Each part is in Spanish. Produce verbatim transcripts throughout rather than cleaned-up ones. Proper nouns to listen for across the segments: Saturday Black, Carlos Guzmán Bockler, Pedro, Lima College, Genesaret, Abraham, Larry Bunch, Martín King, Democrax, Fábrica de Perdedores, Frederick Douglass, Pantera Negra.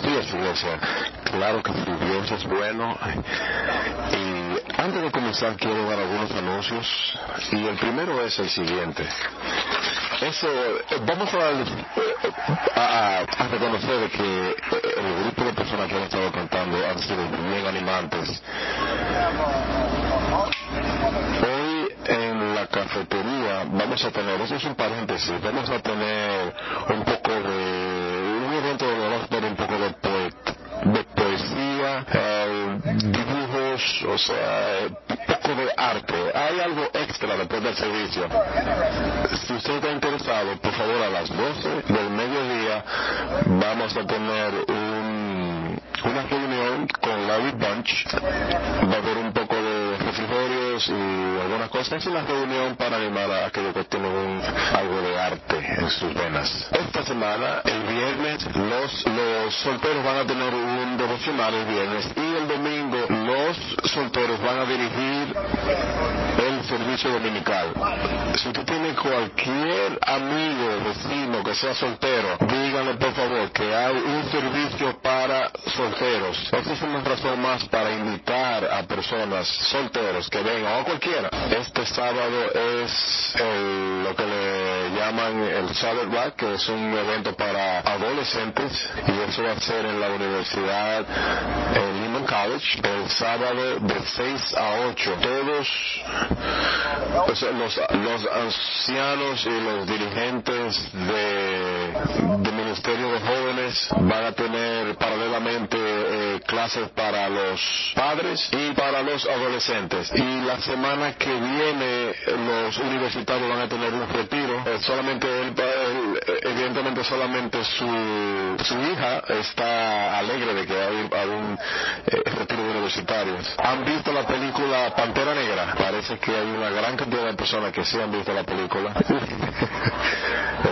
divertía su gozo. Claro que Dios es bueno. Y antes de comenzar quiero dar algunos anuncios, y el primero es el siguiente. Es, eh, vamos a, a, a reconocer que el grupo de personas que han estado cantando han sido bien animantes. En la cafetería vamos a tener, eso es un paréntesis, vamos a tener un poco de un evento donde vamos a tener un poco de, poet, de poesía, eh, dibujos, o sea, un poco de arte. Hay algo extra después del servicio. Si usted está interesado, por favor, a las doce del mediodía vamos a tener un, una reunión con Larry Bunch. Va a haber un poco de refrigerios y algunas cosas. Es una reunión para animar a aquellos que tienen un, algo de arte en sus venas. Esta semana, el viernes, los, los solteros van a tener un devocional el viernes, y el domingo los solteros van a dirigir el servicio dominical. Si usted tiene cualquier amigo, vecino que sea soltero, díganle por favor que hay un servicio para solteros. Esa es una razón más para invitar a personas solteros que vengan, o cualquiera. Este sábado es el, lo que le llaman el Saturday Black, que es un evento para adolescentes, y eso va a ser en la universidad, en Lima College, el sábado de seis a ocho. Todos, o sea, los, los ancianos y los dirigentes de, de Ministerio de Jóvenes van a tener paralelamente eh, clases para los padres y para los adolescentes. Y la semana que viene los universitarios van a tener un retiro. Eh, solamente él, él, evidentemente solamente su, su hija está alegre de que hay, hay un eh, retiro de universitarios. ¿Han visto la película Pantera Negra? Parece que hay una gran cantidad de personas que sí han visto la película.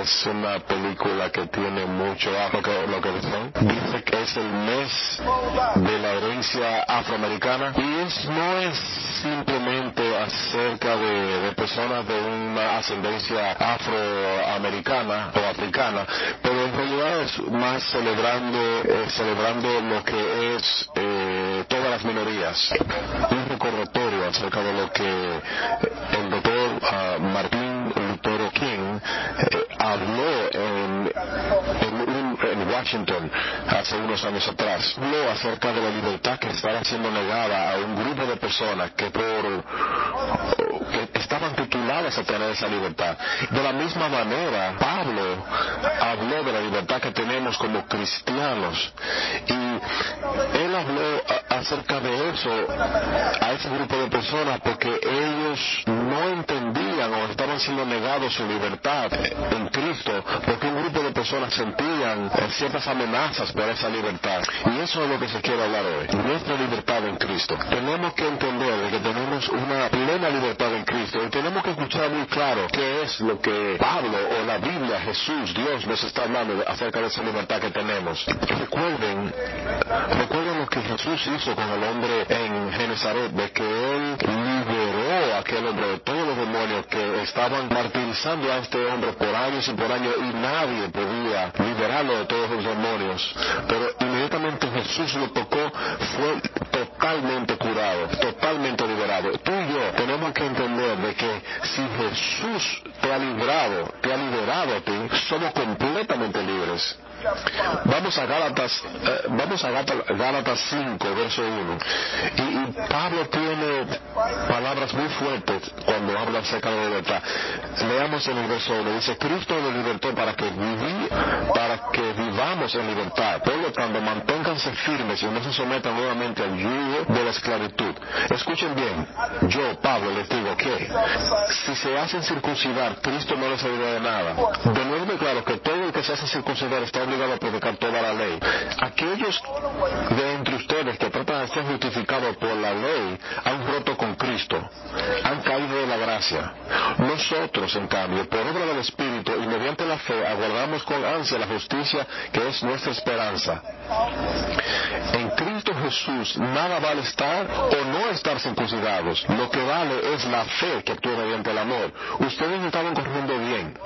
Es una película que tiene mucho afro, que, lo que dicen. Dice que es el mes de la herencia afroamericana, y es, no es simplemente acerca de, de personas de una ascendencia afroamericana o africana, pero en realidad es más celebrando, eh, celebrando lo que es eh, todas las minorías. Un recordatorio acerca de lo que el doctor uh, Martín King eh, habló en, en, un, en Washington hace unos años atrás, habló acerca de la libertad que estaba siendo negada a un grupo de personas que por que estaban tituladas a tener esa libertad. De la misma manera, Pablo habló de la libertad que tenemos como cristianos, y él habló a, acerca de eso a ese grupo de personas porque ellos no entendían o estaban siendo negados su libertad en Cristo, porque un grupo de personas sentían ciertas amenazas por esa libertad. Y eso es lo que se quiere hablar hoy, nuestra libertad en Cristo. Tenemos que entender que tenemos una plena libertad en Cristo, y tenemos que escuchar muy claro qué es lo que Pablo o la Biblia, Jesús, Dios nos está hablando acerca de esa libertad que tenemos. Recuerden, recuerden lo que Jesús hizo con el hombre en Genesaret, de que Él liberó a aquel hombre de todos los demonios que estaban martirizando a este hombre por años y por años, y nadie podía liberarlo de todos los demonios. Pero inmediatamente Jesús lo tocó, fue totalmente curado, totalmente liberado. Tú y yo tenemos que entender de que si Jesús te ha librado, te ha liberado a ti, somos completamente libres. Vamos a Gálatas, eh, vamos a Gálatas cinco, verso uno. Y, y Pablo tiene palabras muy fuertes cuando habla acerca de la libertad. Leamos en el verso uno, dice: Cristo nos libertó para que viví, para que vivamos en libertad. Por lo tanto, manténganse firmes y no se sometan nuevamente al yugo de la esclavitud. Escuchen bien, yo, Pablo, les digo que si se hacen circuncidar, Cristo no les ayuda de nada. De nuevo, claro que todo el que se hace circuncidar está obligado a predicar toda la ley. Aquellos de entre ustedes que tratan de ser justificados por la ley han roto con Cristo, han caído de la gracia. gracia. Nosotros, en cambio, por obra del Espíritu y mediante la fe, aguardamos con ansia la justicia que es nuestra esperanza. En Cristo Jesús nada vale estar o no estar circuncidados. Lo que vale es la fe que actúa mediante el amor. Ustedes estaban corriendo bien.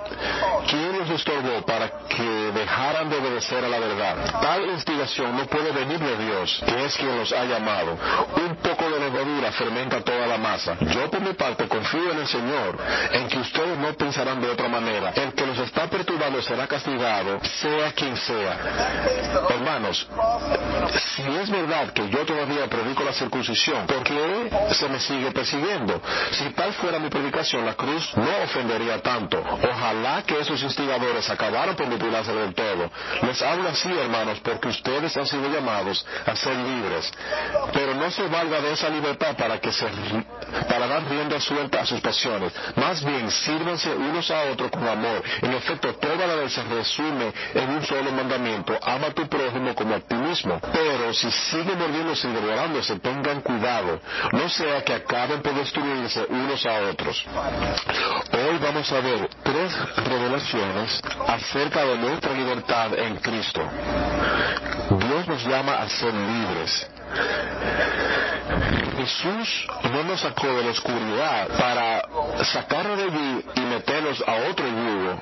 ¿Quién los estorbó para que dejaran de obedecer a la verdad? Tal instigación no puede venir de Dios, que es quien los ha llamado. Un poco de levadura fermenta toda la masa. Yo por mi parte confío en el Señor, en que ustedes no pensarán de otra manera. El que los está perturbando será castigado, sea quien sea. Hermanos, si es verdad que yo todavía predico la circuncisión, ¿por qué se me sigue persiguiendo? Si tal fuera mi predicación, la cruz no ofendería tanto. Ojalá que esos instigadores acabaran por mutilarse del todo. Les hablo así, hermanos, porque ustedes han sido llamados a ser libres. Pero no se valga de esa libertad para que se para dar rienda suelta a sus pasiones. Más bien, sírvanse unos a otros con amor. En efecto, toda la ley se resume en un solo mandamiento: ama a tu prójimo como a ti mismo. Pero si siguen mordiéndose y devorándose, tengan cuidado, no sea que acaben por destruirse unos a otros. Hoy vamos a ver tres revelaciones acerca de nuestra libertad en Cristo. Dios nos llama a ser libres. Jesús no nos sacó de la oscuridad para sacarnos de allí y meternos a otro yugo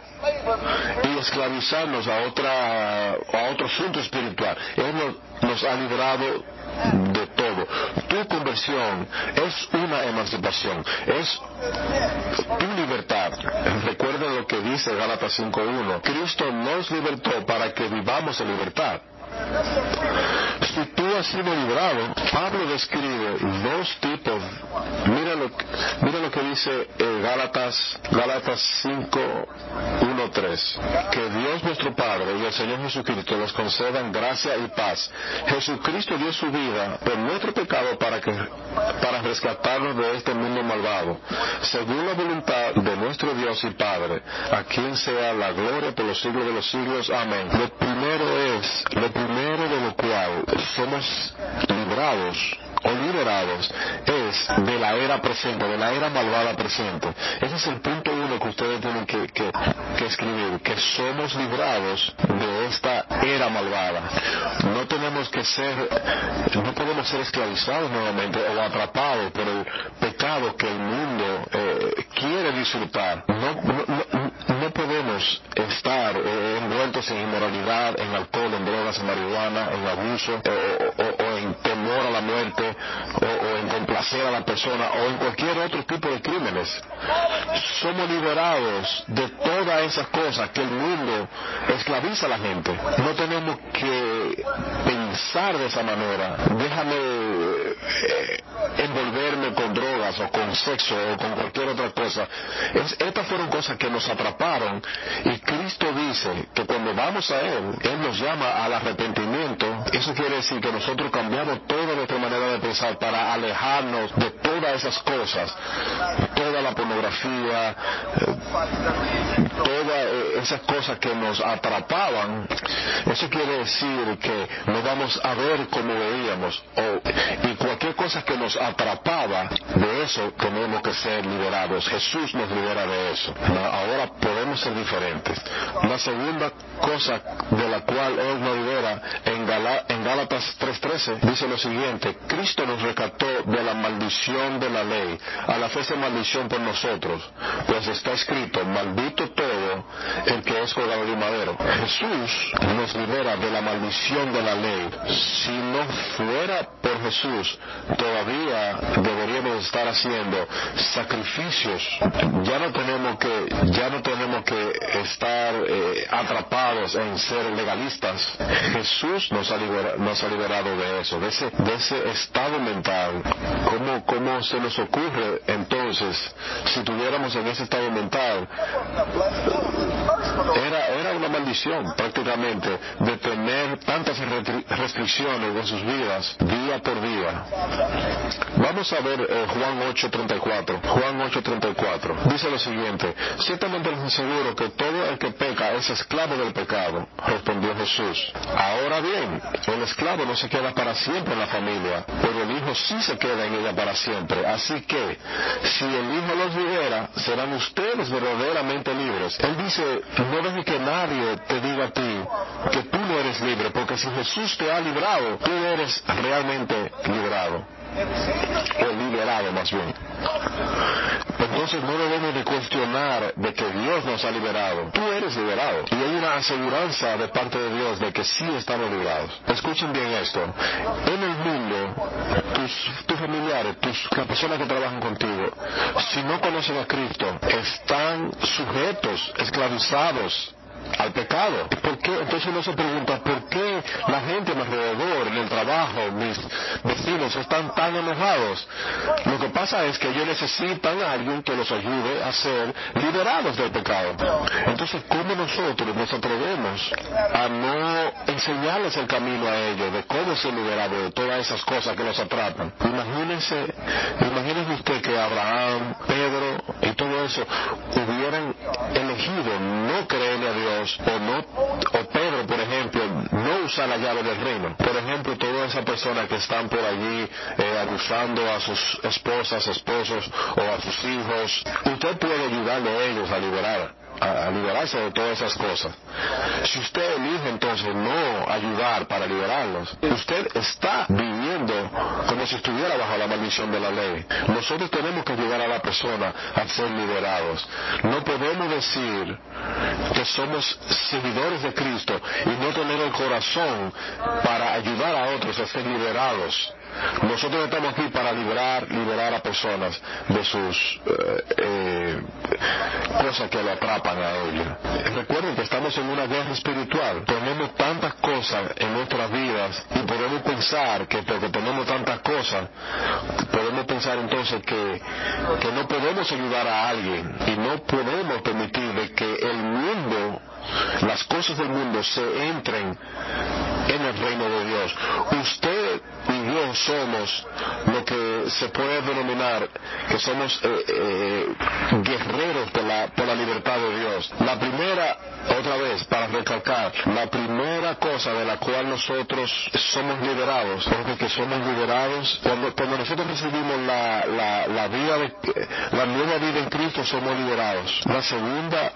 y esclavizarnos a otra a otro asunto espiritual. Él no, nos ha librado de todo. Tu conversión es una emancipación, es tu libertad. Recuerda lo que dice Gálatas cinco uno. Cristo nos libertó para que vivamos en libertad. Si tú has sido librado, Pablo describe dos tipos. Mira lo, mira lo que dice eh, Gálatas, Gálatas cinco uno tres. Que Dios nuestro Padre y el Señor Jesucristo nos concedan gracia y paz. Jesucristo dio su vida por nuestro pecado para, que, para rescatarnos de este mundo malvado, según la voluntad de nuestro Dios y Padre, a quien sea la gloria por los siglos de los siglos. Amén. Lo primero es... Lo primero de lo cual somos librados o liberados es de la era presente, de la era malvada presente. Ese es el punto uno que ustedes tienen que, que, que escribir, que somos librados de esta era malvada. No tenemos que ser, no podemos ser esclavizados nuevamente o atrapados por el pecado que el mundo eh, quiere disfrutar. No, no, no, no podemos estar eh, envueltos en inmoralidad, en alcohol, en drogas, en marihuana, en abuso o, o, o en temor a la muerte. O, o en complacer a la persona o en cualquier otro tipo de crímenes. Somos liberados de todas esas cosas que el mundo esclaviza a la gente. No tenemos que pensar de esa manera. Déjame eh, envolverme con drogas o con sexo o con cualquier otra cosa. Es, estas fueron cosas que nos atraparon, y Cristo dice que cuando vamos a Él, Él nos llama al arrepentimiento. Eso quiere decir que nosotros cambiamos toda nuestra manera de pensar para alejarnos de todas esas cosas, toda la pornografía, todas esas cosas que nos atrapaban. Eso quiere decir que no vamos a ver como veíamos, o, y cualquier cosa que nos atrapaba, de eso tenemos que ser liberados. Jesús nos libera de eso. Ahora podemos ser diferentes. La segunda cosa de la cual Él nos libera, en, Galá, en Gálatas tres trece, dice lo siguiente: Cristo nos rescató de la maldición de la ley, a la fe de maldición por nosotros, pues está escrito: maldito todo el que es colgado de un madero. Jesús nos libera de la maldición de la ley. Si no fuera por Jesús, todavía deberíamos estar haciendo sacrificios. Ya no tenemos que, ya no tenemos que estar eh, atrapados en ser legalistas. Jesús nos ha, libera, nos ha liberado de eso, de ese, de ese estado mental. ¿Cómo, cómo se nos ocurre entonces si tuviéramos en ese estado mental? Era, era una maldición prácticamente de tener tantas restricciones de sus vidas día por día. Vamos a ver eh, Juan ocho treinta y cuatro. Juan ocho treinta y cuatro dice lo siguiente: ciertamente les aseguro que todo el que peca es esclavo del pecado. Respondió Jesús: ahora bien, el esclavo no se queda para siempre en la familia, pero el hijo sí se queda en ella para siempre. Así que, si el hijo los libera, serán ustedes verdaderamente libres. Él dice, no dejes que nadie te diga a ti que tú no eres libre, porque si Jesús te ha librado, tú eres realmente liberado, o liberado más bien. Entonces no debemos de cuestionar de que Dios nos ha liberado. Tú eres liberado. Y hay una aseguranza de parte de Dios de que sí estamos liberados. Escuchen bien esto. En el mundo, tus, tus familiares, tus, las personas que trabajan contigo, si no conocen a Cristo, están sujetos, esclavizados al pecado. ¿Por qué? Entonces uno se pregunta, ¿por qué la gente a mi alrededor, en el trabajo, mis vecinos están tan enojados? Lo que pasa es que ellos necesitan a alguien que los ayude a ser liberados del pecado. Entonces, ¿cómo nosotros nos atrevemos a no enseñarles el camino a ellos de cómo ser liberados de todas esas cosas que los atrapan? Imagínense, imagínense usted que Abraham, Pedro y todo eso hubieran elegido no creerle a Dios. O, no, o Pedro, por ejemplo, no usa la llave del reino. Por ejemplo, todas esas personas que están por allí eh, abusando a sus esposas, esposos o a sus hijos, usted puede ayudarle a ellos a liberar, a, a liberarse de todas esas cosas. Si usted elige entonces no ayudar para liberarlos, usted está viviendo como si estuviera bajo la maldición de la ley. Nosotros tenemos que ayudar a la persona a ser liberados. No podemos decir que somos seguidores de Cristo y no tener el corazón para ayudar a otros a ser liberados. Nosotros estamos aquí para liberar, liberar a personas de sus eh, eh, cosas que le atrapan a ellos. Recuerden que estamos en una guerra espiritual. Tenemos tantas cosas en nuestras vidas y podemos pensar que porque tenemos tantas cosas, podemos pensar entonces que, que no podemos ayudar a alguien y no podemos permitir que el mundo, las cosas del mundo se entren en el reino de Dios. Usted y yo somos lo que se puede denominar que somos eh, eh, guerreros por la, por la libertad de Dios. La primera, otra vez, para recalcar, la primera cosa de la cual nosotros somos liberados, porque somos liberados, cuando, cuando nosotros recibimos la, la, la vida de, la nueva vida en Cristo, somos liberados. La segunda,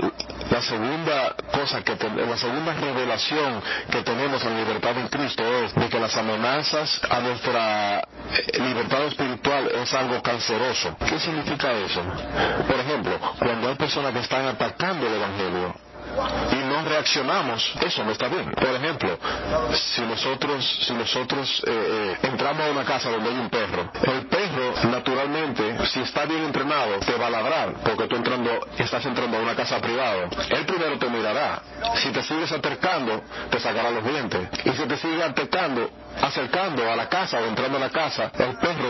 la segunda cosa que te, la segunda revelación que tenemos en libertad en Cristo es de que las amenazas a nuestra libertad espiritual es algo canceroso. ¿Qué significa eso? Por ejemplo, cuando hay personas que están atacando el Evangelio y no reaccionamos, eso no está bien. Por ejemplo, si nosotros si nosotros eh, eh, entramos a una casa donde hay un perro, el perro naturalmente, si está bien entrenado, te va a ladrar, porque tú entrando, estás entrando a una casa privada. Él primero te mirará. Si te sigues acercando, te sacará los dientes. Y si te sigues acercando, acercando a la casa o entrando a la casa, el perro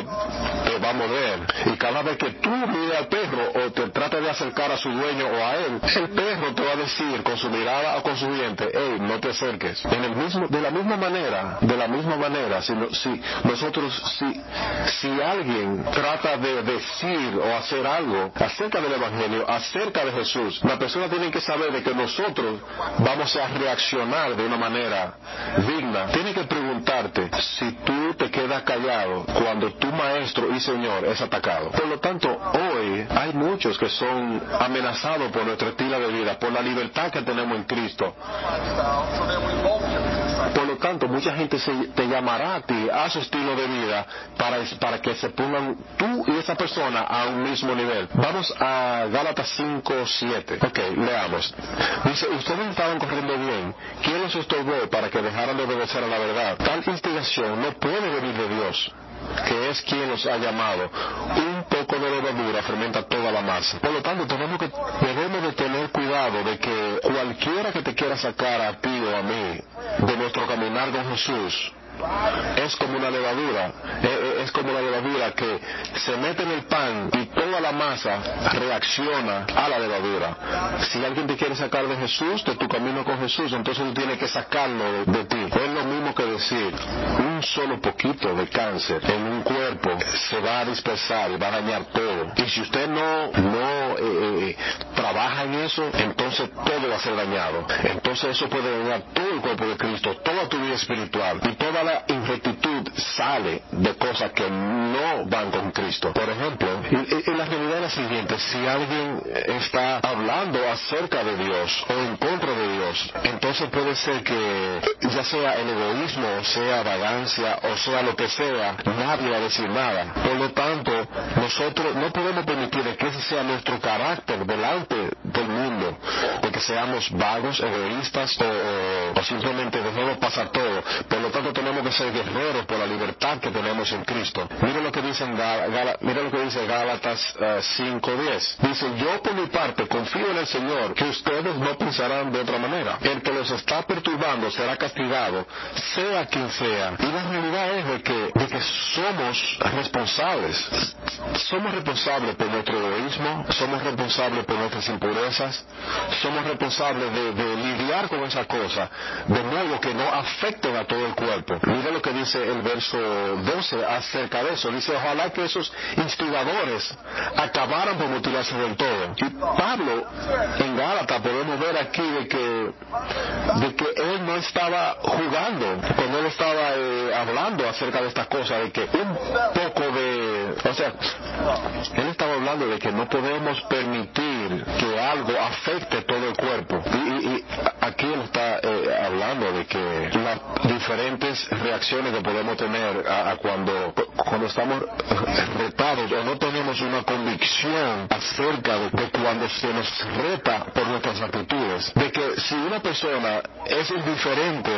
te va a morder. Y cada vez que tú mires al perro o te trates de acercar a su dueño o a él, el perro te va a decir con su mirada o con su diente, hey, no te acerques. En el mismo, de la misma manera, de la misma manera, si, si nosotros, si, si alguien trata de decir o hacer algo acerca del Evangelio, acerca de Jesús, la persona tiene que saber de que nosotros vamos a reaccionar de una manera digna. Tiene que preguntarte, si tú te quedas callado cuando tu maestro y Señor es atacado. Por lo tanto, hoy hay muchos que son amenazados por nuestra estilo de vida, por la libertad que tenemos en Cristo. Por lo tanto, mucha gente se, te llamará a ti, a su estilo de vida, para, para que se pongan tú y esa persona a un mismo nivel. Vamos a Gálatas cinco siete. Ok, leamos. Dice, ustedes estaban corriendo bien. ¿Quién los estorbó para que dejaran de obedecer a la verdad? Tal instigación no puede venir de Dios, que es quien los ha llamado. Un poco de levadura fermenta toda la masa. Por lo tanto, tenemos que, debemos de tener cuidado de que cualquiera que te quiera sacar a ti o a mí de nuestro caminar con Jesús es como una levadura, es como la levadura que se mete en el pan y toda la masa reacciona a la levadura. Si alguien te quiere sacar de Jesús, de tu camino con Jesús, entonces tú tienes que sacarlo de, de ti. Es lo mismo que decir, un solo poquito de cáncer en un cuerpo se va a dispersar y va a dañar todo. Y si usted no, no eh, eh, trabaja en eso, entonces todo va a ser dañado. Entonces eso puede dañar todo el cuerpo de Cristo, toda tu vida espiritual, y toda la inrectitud sale de cosas que no van con Cristo. Por ejemplo, y, y la realidad es la siguiente: si alguien está hablando acerca de Dios o en contra de Dios, entonces puede ser que, ya sea el egoísmo, sea vagancia o sea lo que sea, nadie va a decir nada. Por lo tanto, nosotros no podemos permitir que ese sea nuestro carácter delante del mundo, de que seamos vagos, egoístas o, o simplemente dejemos pasar todo. Por lo tanto, tenemos que ser guerreros por la libertad que tenemos en Cristo. Mira lo que dice, Gala, Gala, mira lo que dice Gálatas uh, cinco diez. Dice: yo por mi parte confío en el Señor que ustedes no pensarán de otra manera. El que los está perturbando será castigado, sea quien sea. Y la realidad es de que, de que somos responsables. Somos responsables por nuestro egoísmo, somos responsables por nuestras impurezas, somos responsables de, de lidiar con esas cosas, de modo que no afecten a todo el cuerpo. Mira lo que dice el verso doce acerca de eso. Dice: ojalá que esos instigadores acabaran por mutilarse del todo. Y Pablo, en Gálatas, podemos ver aquí de que, de que él no estaba jugando, cuando él estaba eh, hablando acerca de estas cosas, de que un poco de... O sea, él estaba hablando de que no podemos permitir que algo afecte todo el cuerpo. Y, y, y aquí él está eh, hablando de que las diferentes reacciones que podemos tener a, a cuando, cuando estamos retados o no tenemos una convicción acerca de que cuando se nos reta por nuestras actitudes, de que si una persona es indiferente,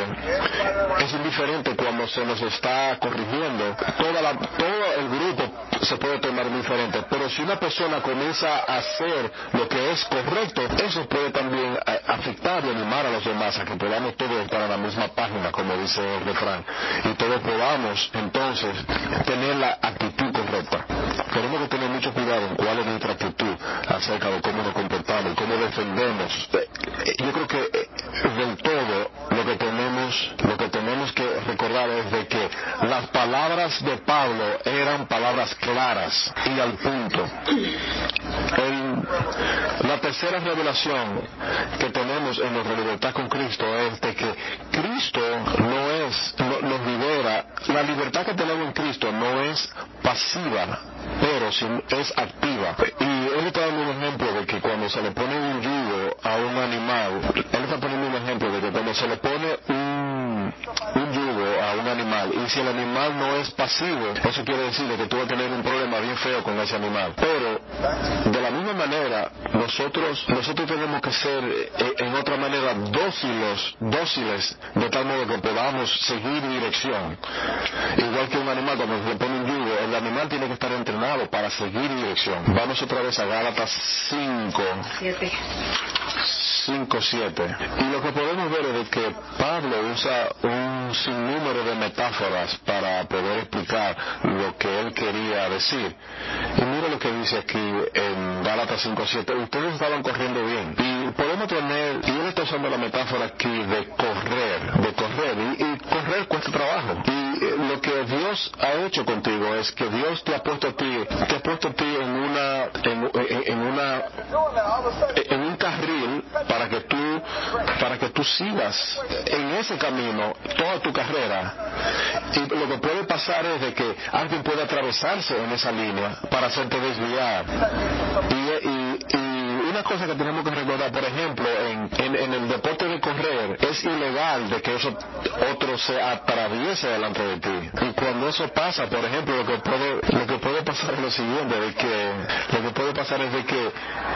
es indiferente cuando se nos está corrigiendo, toda la, todo el grupo se puede tomar diferente. Pero si una persona comienza a hacer lo que es correcto, eso puede también afectar y animar a los demás a que podamos todos estar en la misma página, como dice el refrán, y todos podamos entonces tener la actitud correcta. Tenemos que tener mucho cuidado en cuál es nuestra actitud acerca de cómo nos comportamos, cómo defendemos. Yo creo que del todo lo que tenemos, lo que tenemos que recordar es de que las palabras de Pablo eran palabras claras y al punto. En la tercera revelación que tenemos en nuestra libertad con Cristo es de que Cristo no es, no, nos libera. La libertad que tenemos en Cristo no es pasiva, pero sin, es activa. Y él está dando un ejemplo de que cuando se le pone un yugo a un animal, él está poniendo un ejemplo de que cuando se le pone un, un yugo a un animal, y si el animal no es pasivo, eso quiere decir que tú vas a tener un problema bien feo con ese animal. Pero de la misma manera, nosotros nosotros tenemos que ser en otra manera dóciles, dóciles de tal modo que podamos seguir dirección. Igual que un animal, cuando se le pone un yugo, el animal tiene que estar entrenado para seguir dirección. Vamos otra vez a Gálatas cinco siete. Y lo que podemos ver es que Pablo usa un sinnúmero de metáforas para poder explicar lo que él quería decir. Y mira lo que dice aquí en Gálatas cinco siete: ustedes estaban corriendo bien. Y podemos tener, y él está usando la metáfora aquí de correr, de correr, y, y correr cuesta trabajo. Y lo que Dios ha hecho contigo es que Dios te ha puesto a ti, te ha puesto a ti en una, en, en, en una, en un carril para que tú, para que tú sigas en ese camino toda tu carrera. Y lo que puede pasar es de que alguien puede atravesarse en esa línea para hacerte desviar. Y, y, y una cosa que tenemos que recordar, por ejemplo, en, en, en el deporte de correr, es ilegal de que eso, otro se atraviese delante de ti. Y cuando eso pasa, por ejemplo, lo que puede, lo que puede pasar es lo siguiente, de que, lo que puede pasar es de que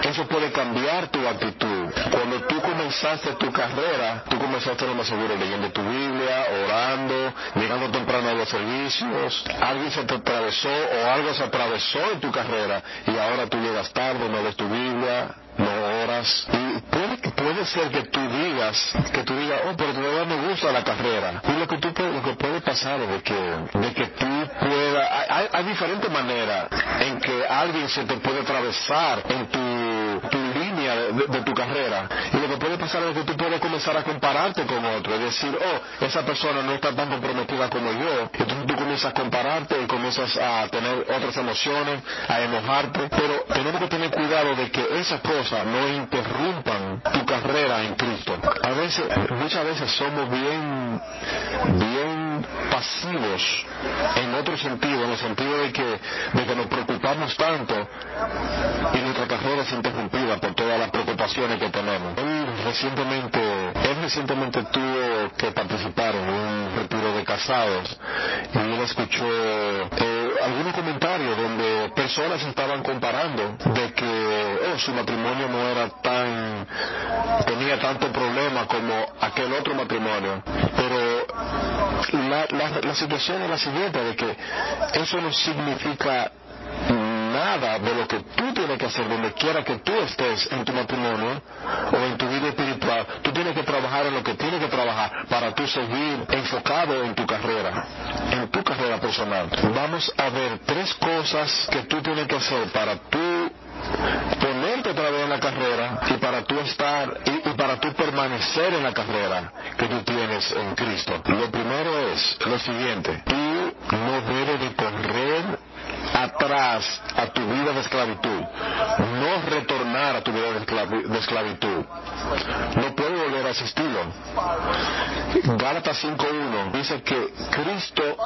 eso puede cambiar tu actitud. Cuando tú comenzaste tu carrera, tú comenzaste lo más seguro leyendo tu Biblia, orando, llegando temprano a los servicios, alguien se te atravesó o algo se atravesó en tu carrera, y ahora tú llegas tarde, no lees tu Biblia, no oras. Y puede, puede ser que tú digas, que tú digas, oh, pero todavía me gusta la carrera. Y lo que, tú, lo que puede pasar es de que, de que tú puedas... Hay, hay diferentes maneras en que alguien se te puede atravesar en tu, tu línea de, de, de tu carrera. Y lo que puede pasar es que tú puedes comenzar a compararte con otro. Es decir, oh, esa persona no está tan comprometida como yo. Entonces tú comienzas a compararte y comienzas a tener otras emociones, a enojarte. Pero tenemos que tener cuidado de que esas cosas no interrumpan tu carrera en Cristo. A veces, muchas veces somos bien, bien pasivos en otro sentido, en el sentido de que, de que nos preocupamos tanto y nuestra carrera es interrumpida por todas las preocupaciones que tenemos. Él recientemente, él recientemente tuvo que participar en un retiro de casados y él escuchó eh, algunos comentarios donde personas estaban comparando de que oh, su matrimonio no era tan, tenía tanto problema como aquel otro matrimonio, pero la, la, la situación es la siguiente, de que eso no significa nada de lo que tú tienes que hacer donde quiera que tú estés en tu matrimonio o en tu vida espiritual. Tú tienes que trabajar en lo que tienes que trabajar para tú seguir enfocado en tu carrera, en tu carrera personal. Vamos a ver tres cosas que tú tienes que hacer para tú ponerte otra vez en la carrera y para tú estar y, y para tú permanecer en la carrera que tú tienes en Cristo. Lo primero es lo siguiente: tú no debes de correr atrás a tu vida de esclavitud, no retornar a tu vida de esclavitud. No puedo volver a ese estilo. Gálatas cinco uno dice que Cristo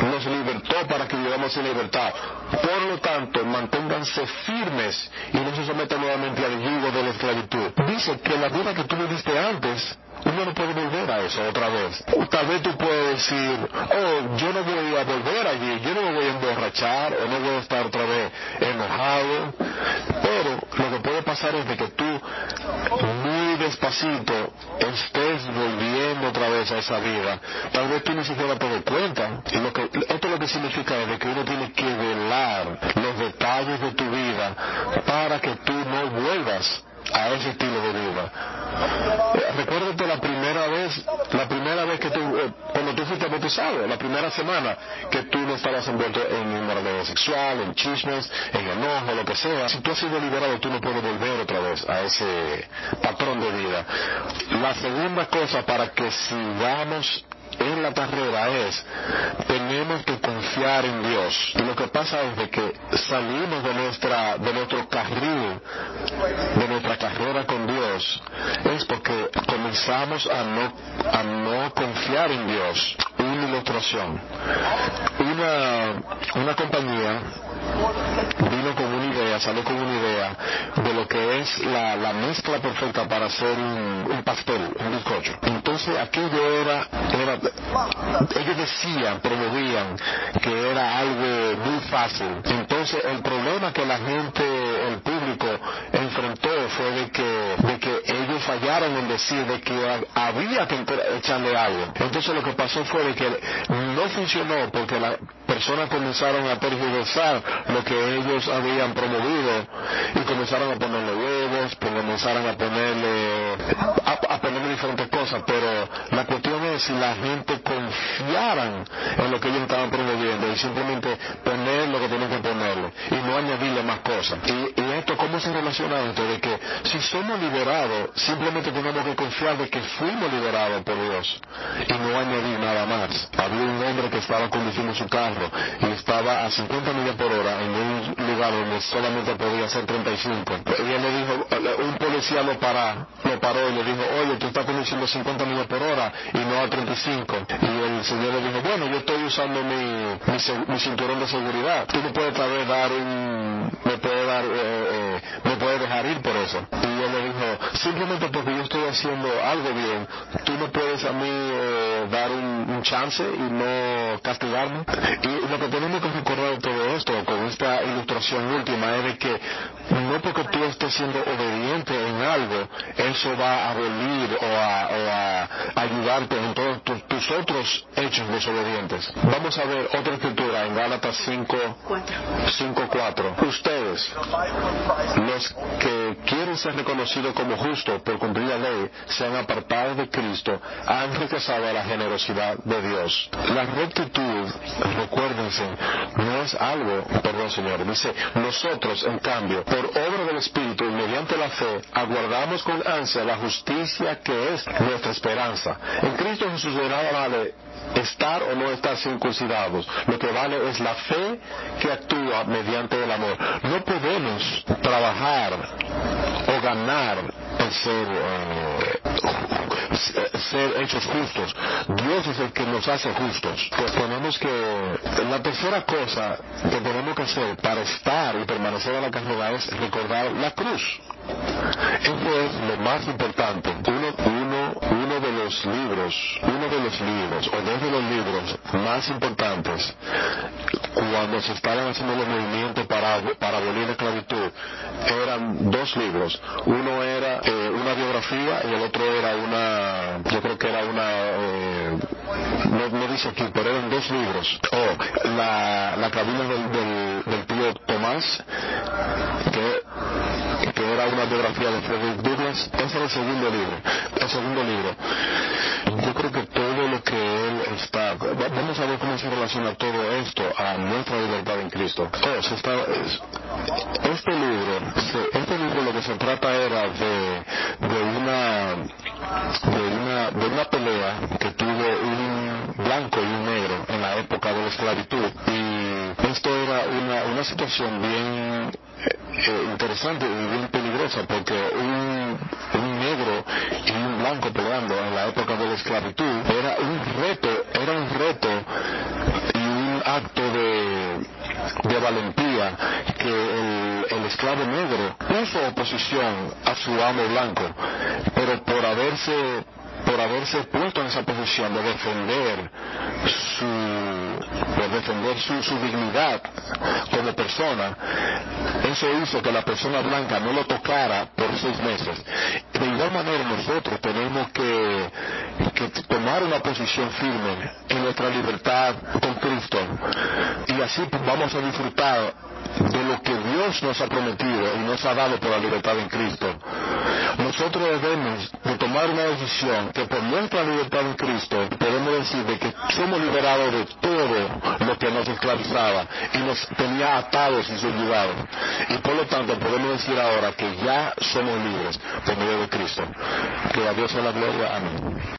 nos libertó para que vivamos en libertad. Por lo tanto, manténganse firmes y no se sometan nuevamente al yugo de la esclavitud. Dice que la vida que tú viviste antes, uno no puede volver a eso otra vez. Tal vez tú puedes decir, oh, yo no voy a volver allí, yo no me voy a emborrachar, o no voy a estar otra vez enojado. Pero lo que puede pasar es de que tú, muy despacito, estés volviendo otra vez a esa vida. Tal vez tú ni siquiera te des cuenta. Y lo que, esto lo que significa es de que uno tiene que velar los detalles de tu vida para que tú no vuelvas a ese estilo de vida. Recuérdate la primera vez, la primera vez que tú, eh, cuando tú fuiste bautizado, la primera semana que tú no estabas envuelto en inmoralidad sexual, en chismes, en enojo, lo que sea. Si tú has sido liberado, tú no puedes volver otra vez a ese patrón de vida. La segunda cosa para que sigamos en la carrera es, tenemos que confiar en Dios. Y lo que pasa es de que salimos de nuestra, de nuestro carril, de nuestra carrera con Dios, es porque comenzamos a no, a no confiar en Dios. Una ilustración: una, una compañía vino con una idea, salió con una idea de lo que es la, la mezcla perfecta para hacer un, un pastel, un bizcocho. Entonces aquello era, era ellos decían, promovían que era algo muy fácil. Entonces el problema que la gente, el público enfrentó fue de que, de que ellos fallaron en decir de que había que echarle agua. Entonces lo que pasó fue de que no funcionó porque las personas comenzaron a tergiversar lo que ellos habían promovido y comenzaron a ponerle huevos, comenzaron a ponerle a, a ponerle diferentes cosas, pero la cuestión es si la gente confiaran en lo que ellos estaban promoviendo y simplemente poner lo que tenían que ponerle y no añadirle más cosas. Y, y esto, ¿cómo se relaciona esto? De que si somos liberados, simplemente tenemos que confiar de que fuimos liberados por Dios y no añadir nada más. Había un hombre que estaba conduciendo su carro y estaba a cincuenta millas por hora en un lugar donde solamente podía hacer treinta y cinco. Y él le dijo, un policía lo, para, lo paró y le dijo, oye, tú estás conduciendo cincuenta millas por hora y no a treinta y cinco. Y el señor le dijo, bueno, yo estoy usando mi, mi, mi cinturón de seguridad. Tú me puedes tal vez dar un... me puedes dar... Eh, eh, me puedes dejar ir por eso. Y él le dijo, simplemente porque yo estoy haciendo algo bien, tú me puedes a mí eh, dar un, un chance y no castigarme. Y lo que tenemos que recordar de todo esto, con esta ilustración última, es de que no porque tú estés siendo obediente en algo, eso va a abolir o a, o a ayudarte en todos tu, tus otros hechos desobedientes. Vamos a ver otra escritura en Gálatas cinco cuatro. Ustedes, los que quieren ser reconocidos como justos por cumplir la ley, se han apartado de Cristo, han rechazado la generosidad de Dios. La rectitud, recuérdense, no es algo, perdón señor, dice, nosotros en cambio, por obra del Espíritu y mediante la fe, aguardamos con ansia la justicia que es nuestra esperanza. En Cristo Jesús de nada vale estar o no estar circuncidados, lo que vale es la fe que actúa mediante el amor. No podemos trabajar o ganar, ser, eh, ser hechos justos. Dios es el que nos hace justos. Pues tenemos que, la tercera cosa que tenemos que hacer para estar y permanecer en la carrera es recordar la cruz. Eso es lo más importante. Uno, uno, uno de los libros, uno de los libros, o dos de los libros más importantes cuando se estaban haciendo los movimientos para, para abolir la esclavitud, eran dos libros. Uno era eh, una biografía y el otro era una, yo creo que era una, eh, no, no dice aquí, pero eran dos libros. Oh, la, la cabina del, del, del tío Tomás, que... que era una biografía de Frederick Douglass. Ese era el segundo libro. El segundo libro. Yo creo que todo lo que él está... Vamos a ver cómo se relaciona todo esto a nuestra libertad en Cristo. Oh, se está... Este libro, este libro lo que se trata era de, de una... de una de una pelea que tuvo un blanco y un negro en la época de la esclavitud, y esto era una, una situación bien eh, interesante y bien peligrosa, porque un, un negro y un blanco peleando en la época de la esclavitud era un reto, era un reto y un acto de, de valentía que el, el esclavo negro puso oposición a su amo blanco, pero por haberse por haberse puesto en esa posición de defender su de defender su, su dignidad como persona, eso hizo que la persona blanca no lo tocara por seis meses. De igual manera, nosotros tenemos que, que tomar una posición firme en nuestra libertad con Cristo, y así vamos a disfrutar de lo que Dios nos ha prometido y nos ha dado por la libertad en Cristo. Nosotros debemos de tomar una decisión que por nuestra libertad en Cristo podemos decir de que somos liberados de todo lo que nos esclavizaba y nos tenía atados y subyugados, y por lo tanto podemos decir ahora que ya somos libres por medio de Cristo. Que a Dios sea la gloria. Amén.